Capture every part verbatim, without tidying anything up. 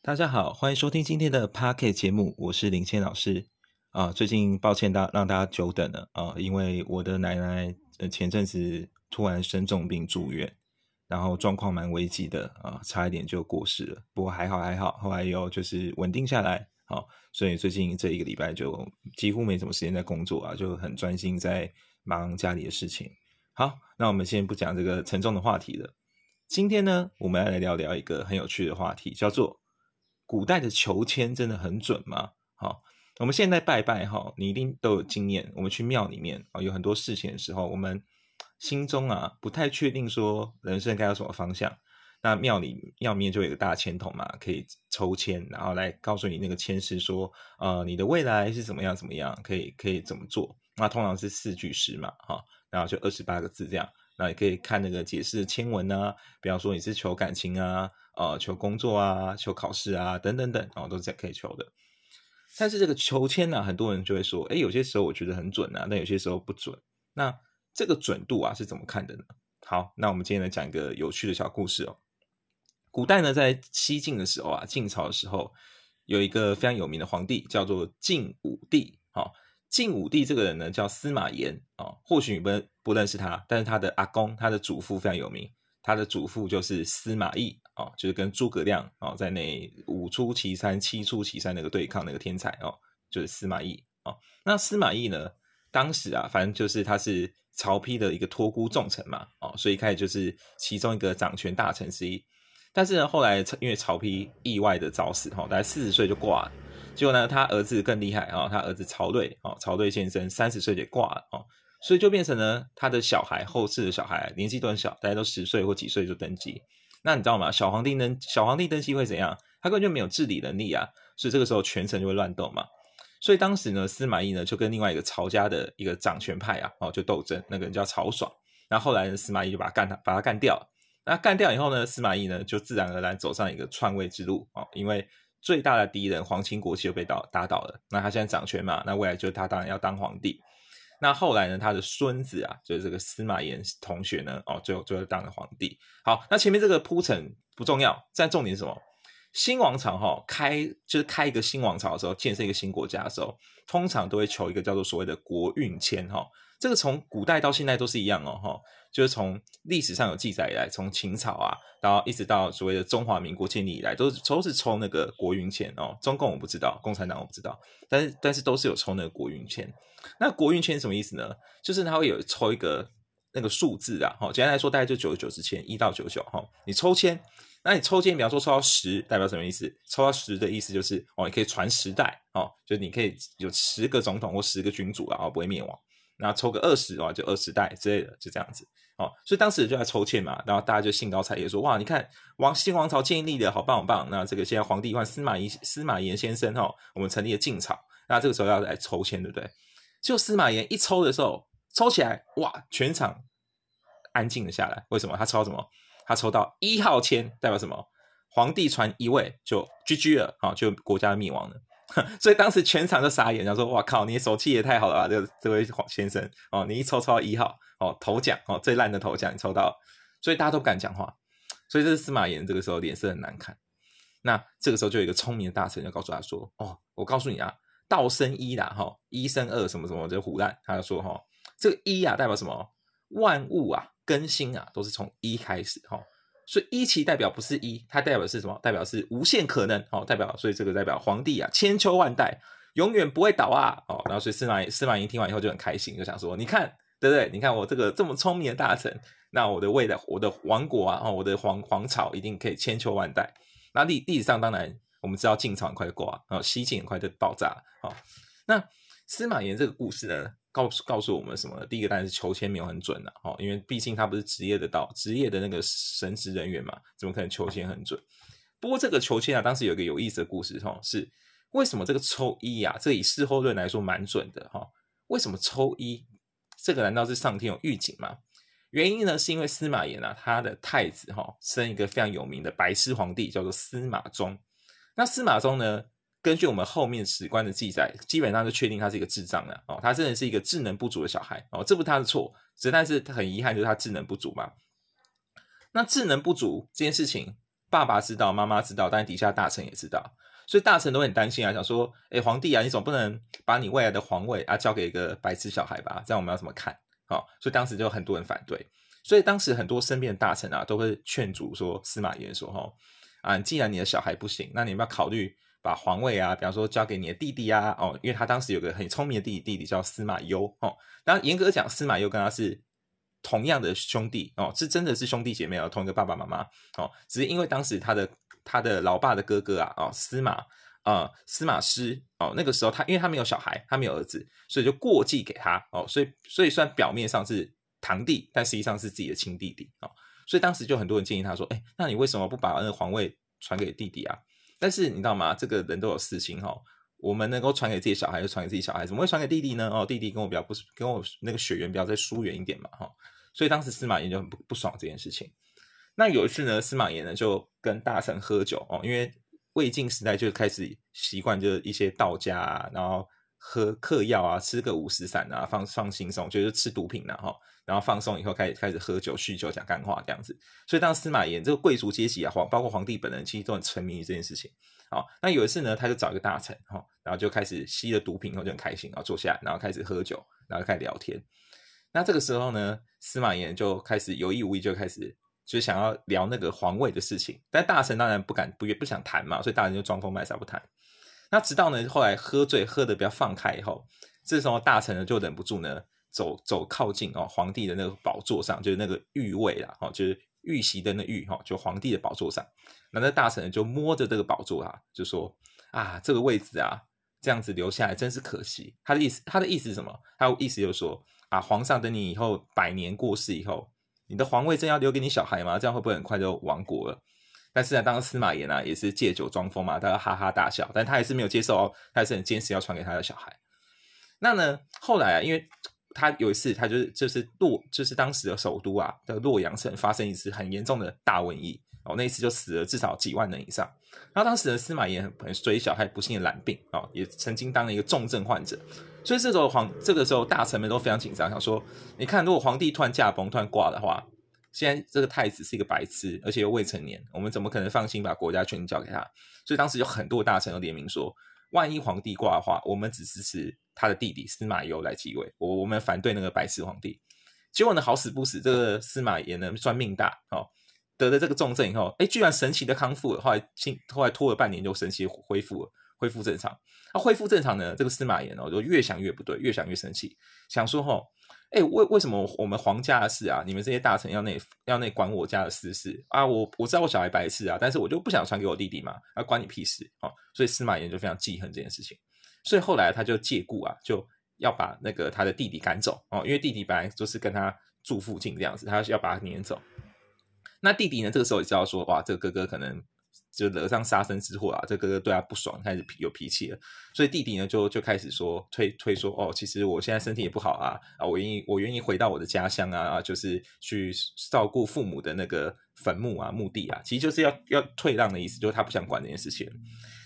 大家好，欢迎收听今天的 Podcast 节目，我是林谦老师啊、呃。最近抱歉大让大家久等了啊、呃，因为我的奶奶、呃、前阵子突然生重病住院，然后状况蛮危急的啊、呃，差一点就过世了。不过还好还好，后来又就是稳定下来，好、哦，所以最近这一个礼拜就几乎没什么时间在工作啊，就很专心在忙家里的事情。好，那我们先不讲这个沉重的话题了。今天呢，我们来聊聊一个很有趣的话题，叫做古代的求签真的很准吗？好，我们现在拜拜哈，你一定都有经验。我们去庙里面有很多事情的时候，我们心中啊不太确定说人生该有什么方向。那庙里庙面就有一个大签筒嘛，可以抽签，然后来告诉你那个签师说，呃，你的未来是怎么样怎么样，可以可以怎么做。那通常是四句诗嘛，哈，然后就二十八个字这样。那也可以看那个解释的签文啊，比方说你是求感情啊、呃、求工作啊、求考试啊等等等、哦、都是可以求的。但是这个求签啊，很多人就会说，诶，有些时候我觉得很准啊，但有些时候不准。那这个准度啊是怎么看的呢？好，那我们今天来讲一个有趣的小故事哦。古代呢，在西晋的时候啊，晋朝的时候，有一个非常有名的皇帝叫做晋武帝。好、哦，晋武帝这个人呢叫司马炎、哦、或许你不不认识他，但是他的阿公他的祖父非常有名，他的祖父就是司马懿、哦、就是跟诸葛亮、哦、在那五出祁山七出祁山那个对抗那个天才、哦、就是司马懿、哦、那司马懿呢当时啊反正就是他是曹丕的一个托孤重臣嘛、哦、所以一开始就是其中一个掌权大臣之一。但是呢，后来因为曹丕意外的早死，大概四十岁就挂了。结果呢，他儿子更厉害啊，他儿子曹睿啊，曹睿先生三十岁就挂了啊，所以就变成呢，他的小孩后世的小孩年纪都很小，大概都十岁或几岁就登基。那你知道吗？小皇帝登小皇帝登基会怎样？他根本就没有治理能力啊，所以这个时候权臣就会乱斗嘛。所以当时呢，司马懿呢就跟另外一个曹家的一个掌权派啊，哦就斗争，那个人叫曹爽。然后后来呢，司马懿就把他干把他干掉了。那干掉以后呢，司马懿呢就自然而然走上一个篡位之路啊、哦，因为最大的敌人皇亲国戚就被打倒了。那他现在掌权嘛，那未来就他当然要当皇帝。那后来呢，他的孙子啊，就是这个司马炎同学呢，哦，最后最后当了皇帝。好，那前面这个铺陈不重要，但重点是什么？新王朝哈、哦、开就是开一个新王朝的时候，建设一个新国家的时候，通常都会求一个叫做所谓的国运签哈、哦。这个从古代到现在都是一样哦，哦就是从历史上有记载以来，从秦朝啊，然后一直到所谓的中华民国建立以来，都是都是抽那个国运签哦。中共我不知道，共产党我不知道，但是但是都是有抽那个国运签。那国运签什么意思呢？就是它会有抽一个那个数字啊，哦，简单来说大概就九十九支签，一到九十九哈。你抽签，那你抽签，比方说抽到十，代表什么意思？抽到十的意思就是哦，你可以传十代哦，就是你可以有十个总统或十个君主啊，哦，不会灭亡。然后抽个二十、哦、就二十代之类的，就这样子、哦、所以当时就在抽签嘛，然后大家就兴高采烈说，哇你看王新王朝建立了，好棒好棒。那这个现在皇帝换司马炎司马炎先生、哦、我们成立了晋朝，那这个时候要来抽签对不对？就司马炎一抽的时候抽起来，哇全场安静了下来。为什么？他抽到什么？他抽到一号签，代表什么？皇帝传一位就 G G 了、哦、就国家灭亡了。所以当时全场就傻眼，然后说哇靠，你手气也太好了吧，这这位先生哦，你一抽抽到一号哦，头奖哦，最烂的头奖你抽到，所以大家都不敢讲话。所以这是司马炎这个时候脸色很难看。那这个时候就有一个聪明的大臣就告诉他说，哦我告诉你啊，道生一啦哈、哦，一生二什么什么就胡乱。他就说哈、哦，这个一啊代表什么？万物啊更新啊都是从一开始哈。哦所以一期代表不是一，它代表是什么？代表是无限可能、哦、代表，所以这个代表皇帝啊，千秋万代永远不会倒啊、哦、然后所以司马司马炎听完以后就很开心，就想说，你看对不对？你看我这个这么聪明的大臣，那我的未来，我的王国啊，哦、我的皇皇朝一定可以千秋万代。那历历史上当然我们知道晋朝很快就挂，然后西晋很快就爆炸、哦、那司马炎这个故事呢？告诉告诉我们什么？第一个当然是求签没有很准啦、啊哦，因为毕竟他不是职业的道职业的那个神职人员嘛，怎么可能求签很准？不过这个求签啊，当时有一个有意思的故事、哦、是为什么这个抽一啊，这个以事后论来说蛮准的、哦、为什么抽一？这个难道是上天有预警吗？原因呢，是因为司马炎啊，他的太子、哦、生一个非常有名的白痴皇帝，叫做司马衷。那司马衷呢？根据我们后面史官的记载，基本上就确定他是一个智障了、啊哦、他真的是一个智能不足的小孩、哦、这不是他的错，只但是很遗憾就是他智能不足嘛。那智能不足这件事情爸爸知道，妈妈知道，但底下大臣也知道，所以大臣都很担心啊，想说，哎，皇帝啊，你总不能把你未来的皇位啊交给一个白痴小孩吧？这样我们要怎么看？好、哦，所以当时就很多人反对，所以当时很多身边的大臣啊，都会劝阻说，司马炎说，哈、哦，啊，既然你的小孩不行，那你们要考虑把皇位啊，比方说交给你的弟弟啊，哦，因为他当时有个很聪明的弟弟，弟弟叫司马攸，哦，当然严格讲，司马攸跟他是同样的兄弟哦，是真的是兄弟姐妹哦，同一个爸爸妈妈哦，只是因为当时他的他的老爸的哥哥啊哦，司马呃司马师哦，那个时候他因为他没有小孩，他没有儿子，所以就过继给他哦，所以所以虽然表面上是堂弟，但实际上是自己的亲弟弟哦，所以当时就很多人建议他说，哎，那你为什么不把那个皇位传给弟弟啊？但是你知道吗？这个人都有私心哦。我们能够传给自己小孩就传给自己小孩，怎么会传给弟弟呢？哦，弟弟跟我比较不跟我那个血缘比较再疏远一点嘛，哈、哦，所以当时司马炎就很不不爽这件事情。那有一次呢，司马炎呢就跟大臣喝酒哦，因为魏晋时代就开始习惯就是一些道家啊，然后喝嗑药啊，吃个五石散啊，放放轻松，就是吃毒品啦、啊、哈、哦，然后放松以后开始开始喝酒酗酒讲干话这样子。所以当司马炎这个贵族阶级啊，包括皇帝本人其实都很沉迷于这件事情。好、哦，那有一次呢，他就找一个大臣、哦、然后就开始吸了毒品以后就很开心，然后坐下来，然后开始喝酒，然后开始聊天。那这个时候呢，司马炎就开始有意无意就开始就想要聊那个皇位的事情，但大臣当然不敢不不想谈嘛，所以大臣就装疯卖傻不谈。那直到呢后来喝醉喝得比较放开以后，这时候大臣呢就忍不住呢走走靠近哦皇帝的那个宝座上，就是那个御位啦，哦就是玉玺的那玉哈，就皇帝的宝座上，那那大臣就摸着这个宝座啊，就说啊，这个位置啊，这样子留下来真是可惜。他的意思，他的意思是什么？他的意思就是说啊，皇上等你以后百年过世以后，你的皇位真要留给你小孩吗？这样会不会很快就亡国了？但是呢，当时司马炎啊，也是借酒装疯嘛，大家哈哈大笑，但他还是没有接受哦，他还是很坚持要传给他的小孩。那呢，后来啊，因为他有一次，他就是就是洛，就是当时的首都啊的洛阳城发生一次很严重的大瘟疫哦，那一次就死了至少几万人以上。然后当时的司马炎很很衰小，还不幸的染病哦，也曾经当了一个重症患者。所以这时候皇这个时候大臣们都非常紧张，想说，你看如果皇帝突然驾崩、突然挂的话，现在这个太子是一个白痴，而且又未成年，我们怎么可能放心把国家权力交给他？所以当时有很多大臣都联名说，万一皇帝挂的话，我们只支持他的弟弟司马攸来继位，我我们反对那个白痴皇帝。结果呢，好死不死，这个司马炎呢算命大哦，得了这个重症以后，哎，居然神奇的康复了。后来后来拖了半年，就神奇恢复了，恢复正常。那、啊、恢复正常呢，这个司马炎哦，就越想越不对，越想越生气，想说吼、哦，哎，为为什么我们皇家的事啊，你们这些大臣要内要内管我家的私事啊？我我知道我小孩白痴啊，但是我就不想传给我弟弟嘛，啊，关你屁事哦。所以司马炎就非常记恨这件事情。所以后来他就借故啊，就要把那个他的弟弟赶走哦，因为弟弟本来就是跟他住附近这样子，他要把他撵走。那弟弟呢，这个时候也知道说，哇，这个哥哥可能就惹上杀身之祸啊，这个哥哥对他不爽，开始有脾气了。所以弟弟呢，就就开始说推推说，哦，其实我现在身体也不好啊，啊，我愿意我愿意回到我的家乡啊，啊就是去照顾父母的那个坟墓啊、墓地啊，其实就是要要退让的意思，就是他不想管这件事情。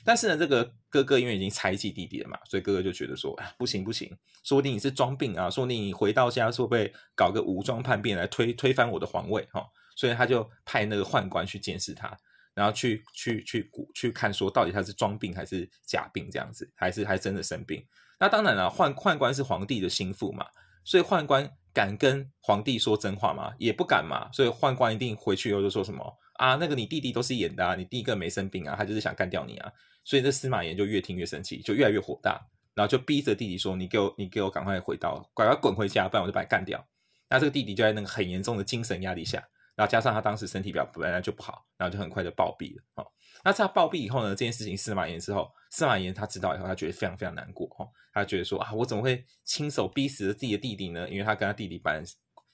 但是呢，这个哥哥因为已经猜忌弟弟了嘛，所以哥哥就觉得说，不行不行，说不定你是装病啊，说不定你回到家说被搞个武装叛变来推推翻我的皇位哈、哦，所以他就派那个宦官去监视他，然后去去去去看说到底他是装病还是假病这样子，还是还真的生病。那当然了、啊，宦宦官是皇帝的心腹嘛，所以宦官敢跟皇帝说真话吗？也不敢嘛，所以宦官一定回去以后就说什么啊，那个你弟弟都是演的啊，你弟根本没生病啊，他就是想干掉你啊。所以这司马炎就越听越生气，就越来越火大，然后就逼着弟弟说：“你给我，你给我赶快回到，赶快滚回家，不然我就把你干掉。”那这个弟弟就在那个很严重的精神压力下，然后加上他当时身体本来就不好，然后就很快就暴毙了。哦，那他暴毙以后呢，这件事情司马炎之后，司马炎他知道以后，他觉得非常非常难过。哦，他觉得说啊，我怎么会亲手逼死了自己的弟弟呢？因为他跟他弟弟本来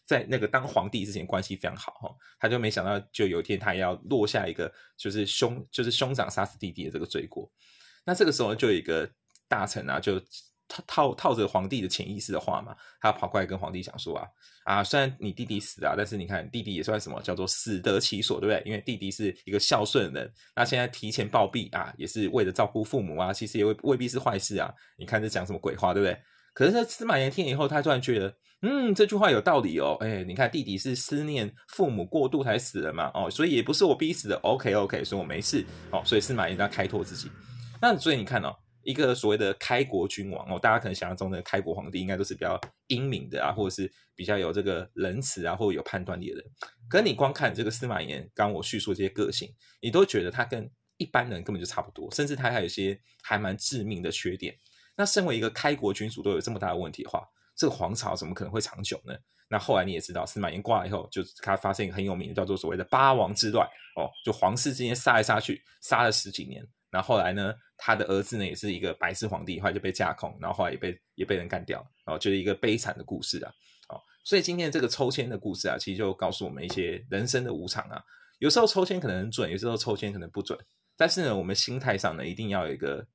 在那个当皇帝之前关系非常好哈、哦，他就没想到就有一天他也要落下一个就是兄就是兄长杀死弟弟的这个罪过。那这个时候就有一个大臣啊，就套套着皇帝的潜意识的话嘛，他跑过来跟皇帝讲说啊啊，虽然你弟弟死啊，但是你看弟弟也算什么叫做死得其所，对不对？因为弟弟是一个孝顺人，那现在提前暴毙啊，也是为了照顾父母啊，其实也未未必是坏事啊。你看这讲什么鬼话，对不对？可是他司马炎听以后，他突然觉得，嗯，这句话有道理哦。哎，你看弟弟是思念父母过度才死了嘛，哦，所以也不是我逼死的。OK OK， 所以我没事哦。所以司马炎要开拓自己。那所以你看哦，一个所谓的开国君王哦，大家可能想象中的开国皇帝应该都是比较英明的啊，或者是比较有这个仁慈啊，或者有判断力的人。可是你光看这个司马炎，刚我叙述这些个性，你都觉得他跟一般人根本就差不多，甚至他还有一些还蛮致命的缺点。那身为一个开国君主都有这么大的问题的话，这个皇朝怎么可能会长久呢？那后来你也知道，司马炎挂了以后，就他发生一个很有名的叫做所谓的八王之乱哦，就皇室之间杀来杀去，杀了十几年。然后后来呢，他的儿子呢也是一个白痴皇帝，后来就被架空，然后后来也被也被人干掉了，哦，就是一个悲惨的故事啊。哦，所以今天这个抽签的故事啊，其实就告诉我们一些人生的无常啊。有时候抽签可能很准，有时候抽签可能不准，但是呢，我们心态上呢一定要有一个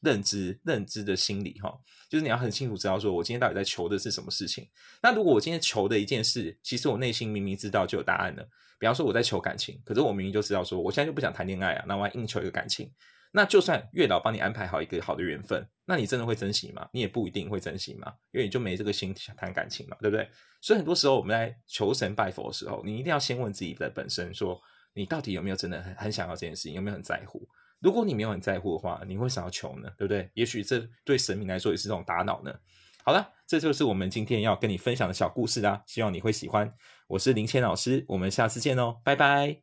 认知认知的心理哈，就是你要很清楚知道说我今天到底在求的是什么事情。那如果我今天求的一件事，其实我内心明明知道就有答案了，比方说我在求感情，可是我明明就知道说我现在就不想谈恋爱啊，那我还硬求一个感情，那就算月老帮你安排好一个好的缘分，那你真的会珍惜吗？你也不一定会珍惜嘛，因为你就没这个心想谈感情嘛，对不对？所以很多时候我们在求神拜佛的时候，你一定要先问自己的本身说，你到底有没有真的 很, 很想要这件事情，有没有很在乎？如果你没有很在乎的话，你会想要求呢，对不对？也许这对神明来说也是这种打扰呢。好了，这就是我们今天要跟你分享的小故事啦，希望你会喜欢。我是林谦老师，我们下次见哦，拜拜。